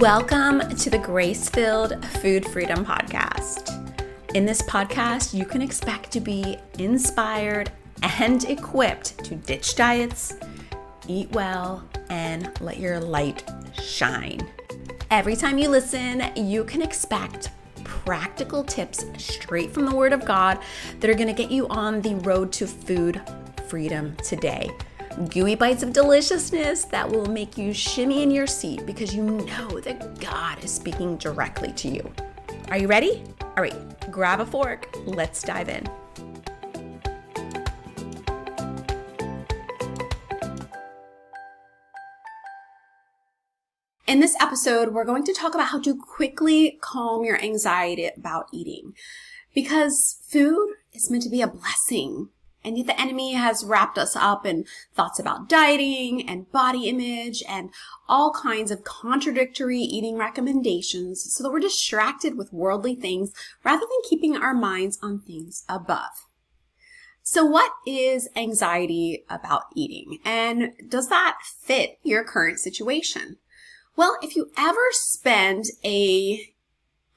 Welcome to the Grace-Filled Food Freedom Podcast. In this podcast, you can expect to be inspired and equipped to ditch diets, eat well, and let your light shine. Every time you listen, you can expect practical tips straight from the Word of God that are going to get you on the road to food freedom today. Gooey bites of deliciousness that will make you shimmy in your seat because you know that God is speaking directly to you. Are you ready? All right, grab a fork. Let's dive in. In this episode, we're going to talk about how to quickly calm your anxiety about eating, because food is meant to be a blessing, and yet the enemy has wrapped us up in thoughts about dieting and body image and all kinds of contradictory eating recommendations so that we're distracted with worldly things rather than keeping our minds on things above. So what is anxiety about eating, and does that fit your current situation? Well, if you ever spend an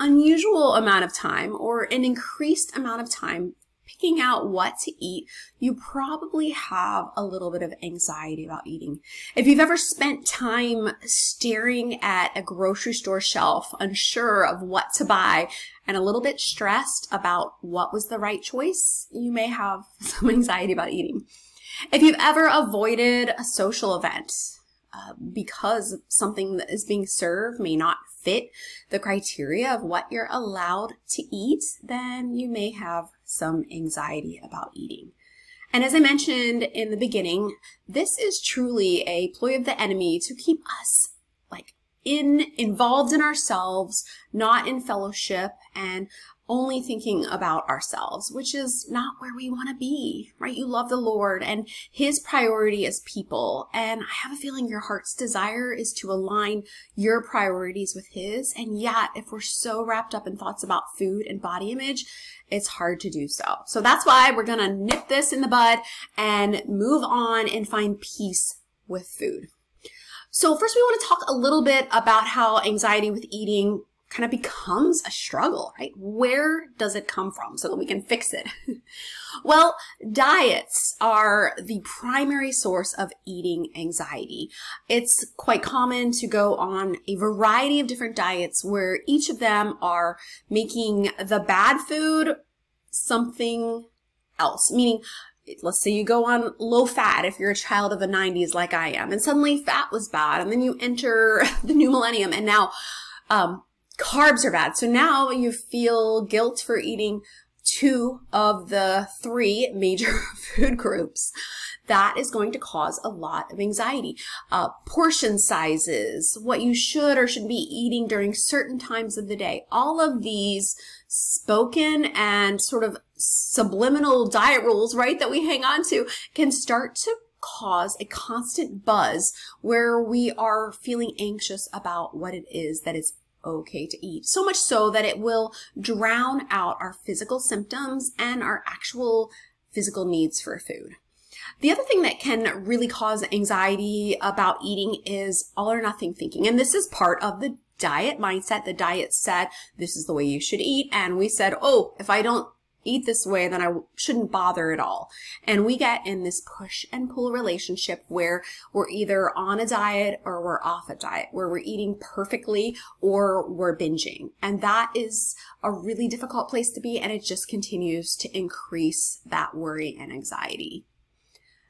unusual amount of time or an increased amount of time picking out what to eat, you probably have a little bit of anxiety about eating. If you've ever spent time staring at a grocery store shelf, unsure of what to buy, and a little bit stressed about what was the right choice, you may have some anxiety about eating. If you've ever avoided a social event, because something that is being served may not fit the criteria of what you're allowed to eat, then you may have some anxiety about eating. And as I mentioned in the beginning, this is truly a ploy of the enemy to keep us involved in ourselves, not in fellowship, and only thinking about ourselves, which is not where we want to be, right? You love the Lord, and His priority is people. And I have a feeling your heart's desire is to align your priorities with His. And yet, if we're so wrapped up in thoughts about food and body image, it's hard to do so. So that's why we're going to nip this in the bud and move on and find peace with food. So first, we want to talk a little bit about how anxiety with eating kind of becomes a struggle, right? Where does it come from so that we can fix it? Well, diets are the primary source of eating anxiety. It's quite common to go on a variety of different diets where each of them are making the bad food something else, meaning let's say you go on low fat if you're a child of the 90s like I am, and suddenly fat was bad, and then you enter the new millennium, and now carbs are bad. So now you feel guilt for eating two of the three major food groups. That is going to cause a lot of anxiety. Portion sizes, what you should or shouldn't be eating during certain times of the day, all of these spoken and sort of subliminal diet rules, right, that we hang on to can start to cause a constant buzz where we are feeling anxious about what it is that is okay to eat, so much so that it will drown out our physical symptoms and our actual physical needs for food. The other thing that can really cause anxiety about eating is all or nothing thinking. And this is part of the diet mindset. The diet said, this is the way you should eat. And we said, oh, if I don't eat this way, then I shouldn't bother at all. And we get in this push and pull relationship where we're either on a diet or we're off a diet, where we're eating perfectly or we're binging. And that is a really difficult place to be, and it just continues to increase that worry and anxiety.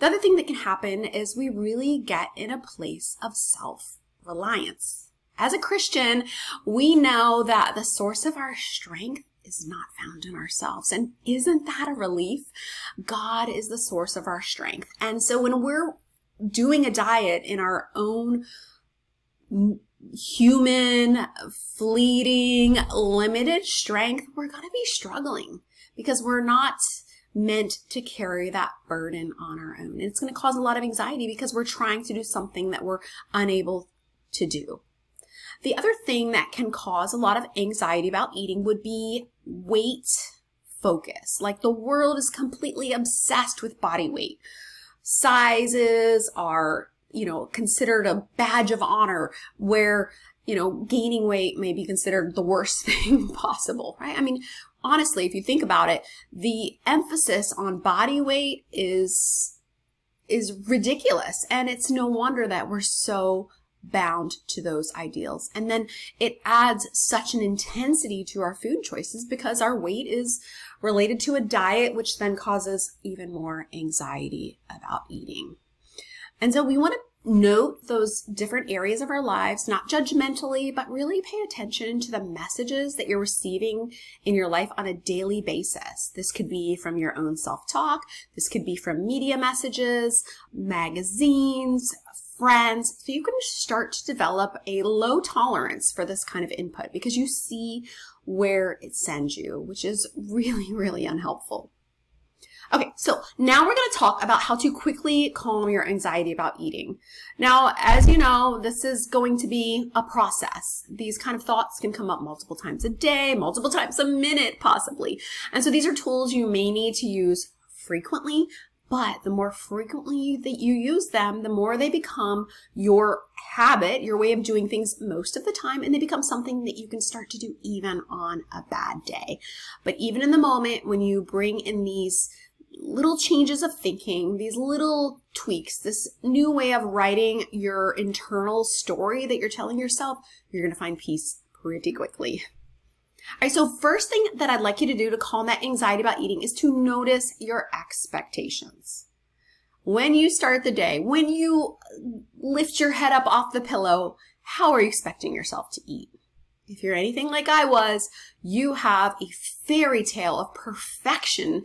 The other thing that can happen is we really get in a place of self-reliance. As a Christian, we know that the source of our strength is not found in ourselves. And isn't that a relief? God is the source of our strength. And so when we're doing a diet in our own human, fleeting, limited strength, we're going to be struggling because we're not meant to carry that burden on our own. And it's going to cause a lot of anxiety because we're trying to do something that we're unable to do. The other thing that can cause a lot of anxiety about eating would be weight focus. Like, the world is completely obsessed with body weight. Sizes are, considered a badge of honor, where you know, gaining weight may be considered the worst thing possible, right? I mean, honestly, if you think about it, the emphasis on body weight is ridiculous. And it's no wonder that we're so bound to those ideals. And then it adds such an intensity to our food choices because our weight is related to a diet, which then causes even more anxiety about eating. And so we want to note those different areas of our lives, not judgmentally, but really pay attention to the messages that you're receiving in your life on a daily basis. This could be from your own self-talk. This could be from media messages, magazines, friends. So you can start to develop a low tolerance for this kind of input because you see where it sends you, which is really, really unhelpful. Okay, so now we're going to talk about how to quickly calm your anxiety about eating. Now, as you know, this is going to be a process. These kind of thoughts can come up multiple times a day, multiple times a minute, possibly. And so these are tools you may need to use frequently, but the more frequently that you use them, the more they become your habit, your way of doing things most of the time, and they become something that you can start to do even on a bad day. But even in the moment, when you bring in these little changes of thinking, these little tweaks, this new way of writing your internal story that you're telling yourself, you're going to find peace pretty quickly. All right, so first thing that I'd like you to do to calm that anxiety about eating is to notice your expectations. When you start the day, when you lift your head up off the pillow, how are you expecting yourself to eat? If you're anything like I was, you have a fairy tale of perfection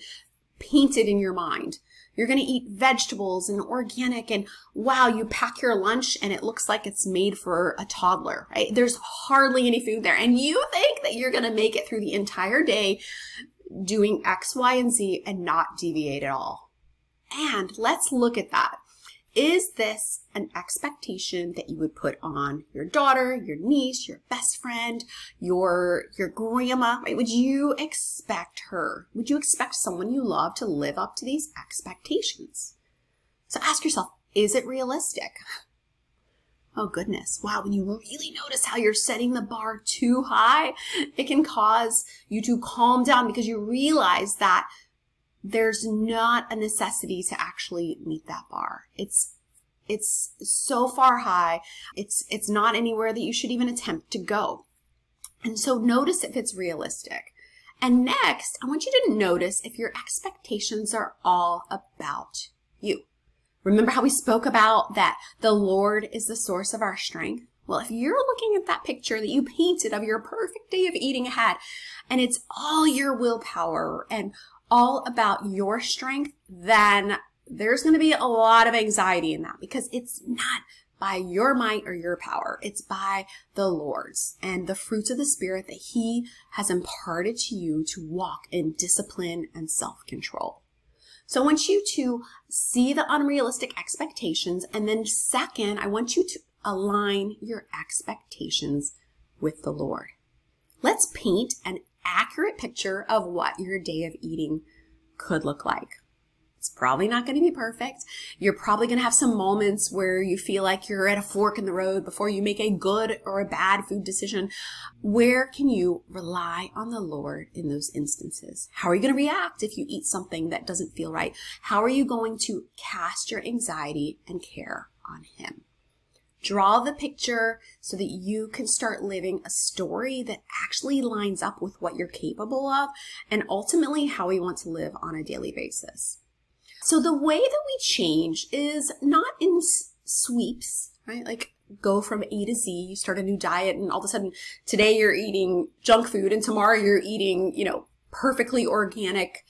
painted in your mind. You're going to eat vegetables and organic, and wow, you pack your lunch and it looks like it's made for a toddler, right? There's hardly any food there. And you think that you're going to make it through the entire day doing X, Y, and Z and not deviate at all. And let's look at that. Is this an expectation that you would put on your daughter, your niece, your best friend, your grandma, right? Would you expect her? Would you expect someone you love to live up to these expectations? So ask yourself, is it realistic? Oh goodness, wow, when you really notice how you're setting the bar too high, it can cause you to calm down because you realize that there's not a necessity to actually meet that bar. It's so far high. It's not anywhere that you should even attempt to go. And so notice if it's realistic. And next, I want you to notice if your expectations are all about you. Remember how we spoke about that the Lord is the source of our strength? Well, if you're looking at that picture that you painted of your perfect day of eating ahead, and it's all your willpower and all about your strength, then there's going to be a lot of anxiety in that because it's not by your might or your power. It's by the Lord's and the fruits of the Spirit that He has imparted to you to walk in discipline and self-control. So I want you to see the unrealistic expectations. And then second, I want you to align your expectations with the Lord. Let's paint an accurate picture of what your day of eating could look like. It's probably not going to be perfect. You're probably going to have some moments where you feel like you're at a fork in the road before you make a good or a bad food decision. Where can you rely on the Lord in those instances? How are you going to react if you eat something that doesn't feel right? How are you going to cast your anxiety and care on Him? Draw the picture so that you can start living a story that actually lines up with what you're capable of and ultimately how we want to live on a daily basis. So the way that we change is not in sweeps, right? Like go from A to Z, you start a new diet and all of a sudden today you're eating junk food and tomorrow you're eating, you know, perfectly organic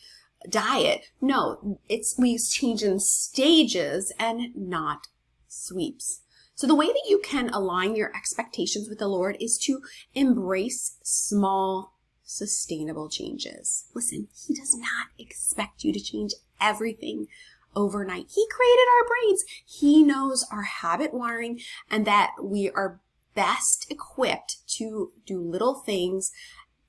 diet. No, we change in stages and not sweeps. So the way that you can align your expectations with the Lord is to embrace small, sustainable changes. Listen, He does not expect you to change everything overnight. He created our brains. He knows our habit wiring and that we are best equipped to do little things,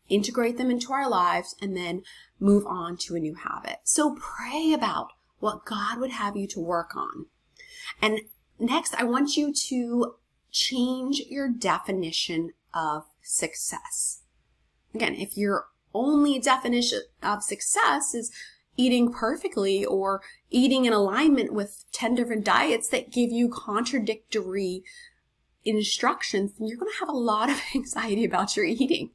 integrate them into our lives, and then move on to a new habit. So pray about what God would have you to work on. And next, I want you to change your definition of success. Again, if your only definition of success is eating perfectly or eating in alignment with 10 different diets that give you contradictory instructions, then you're going to have a lot of anxiety about your eating.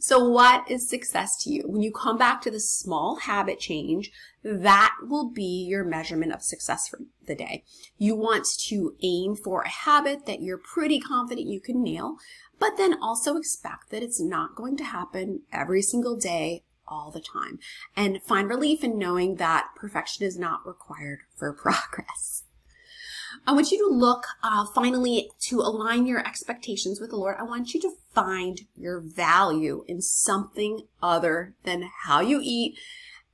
So what is success to you? When you come back to the small habit change, that will be your measurement of success for the day. You want to aim for a habit that you're pretty confident you can nail, but then also expect that it's not going to happen every single day, all the time, and find relief in knowing that perfection is not required for progress. I want you to look finally to align your expectations with the Lord. I want you to find your value in something other than how you eat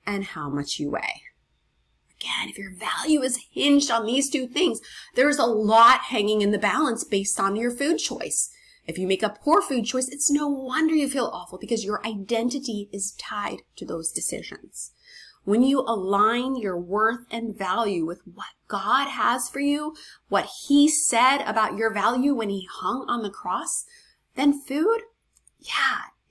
and how much you weigh. Again, if your value is hinged on these two things, there's a lot hanging in the balance based on your food choice. If you make a poor food choice, it's no wonder you feel awful because your identity is tied to those decisions. When you align your worth and value with what God has for you, what He said about your value when He hung on the cross, then food,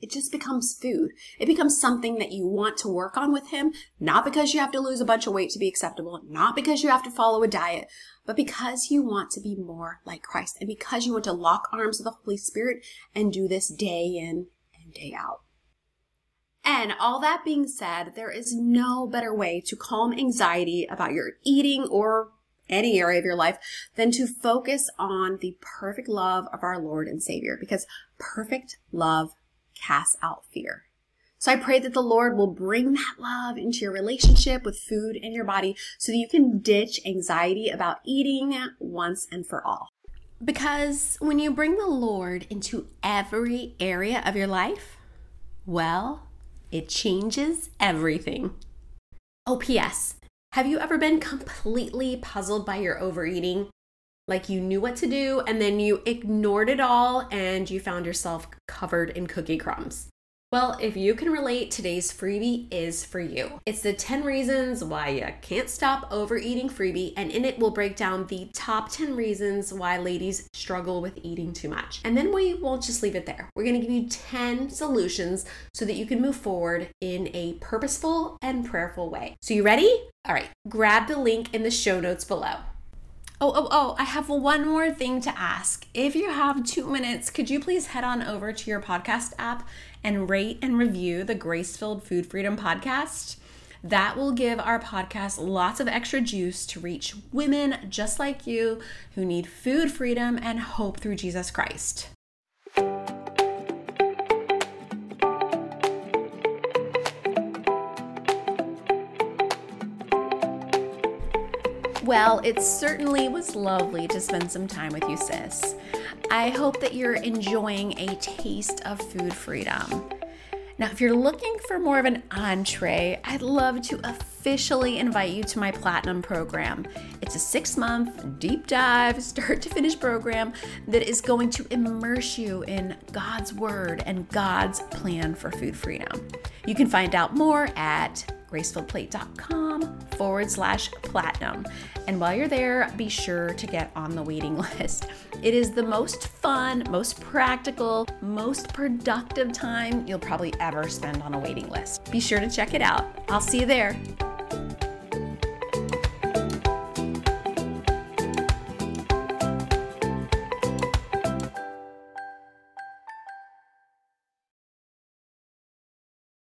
it just becomes food. It becomes something that you want to work on with Him, not because you have to lose a bunch of weight to be acceptable, not because you have to follow a diet, but because you want to be more like Christ and because you want to lock arms with the Holy Spirit and do this day in and day out. And all that being said, there is no better way to calm anxiety about your eating or any area of your life than to focus on the perfect love of our Lord and Savior, because perfect love casts out fear. So I pray that the Lord will bring that love into your relationship with food and your body so that you can ditch anxiety about eating once and for all. Because when you bring the Lord into every area of your life, well, it changes everything. Oh, P.S. Have you ever been completely puzzled by your overeating? Like you knew what to do and then you ignored it all and you found yourself covered in cookie crumbs? Well, if you can relate, today's freebie is for you. It's the 10 reasons why you can't stop overeating freebie, and in it we'll break down the top 10 reasons why ladies struggle with eating too much. And then we won't just leave it there. We're gonna give you 10 solutions so that you can move forward in a purposeful and prayerful way. So you ready? All right, grab the link in the show notes below. Oh, I have one more thing to ask. If you have 2 minutes, could you please head on over to your podcast app and rate and review the Grace-Filled Food Freedom Podcast? That will give our podcast lots of extra juice to reach women just like you who need food freedom and hope through Jesus Christ. Well, it certainly was lovely to spend some time with you, sis. I hope that you're enjoying a taste of food freedom. Now, if you're looking for more of an entree, I'd love to officially invite you to my Platinum program. It's a 6-month deep dive, start to finish program that is going to immerse you in God's Word and God's plan for food freedom. You can find out more at GracefulPlate.com/platinum. And while you're there, be sure to get on the waiting list. It is the most fun, most practical, most productive time you'll probably ever spend on a waiting list. Be sure to check it out. I'll see you there.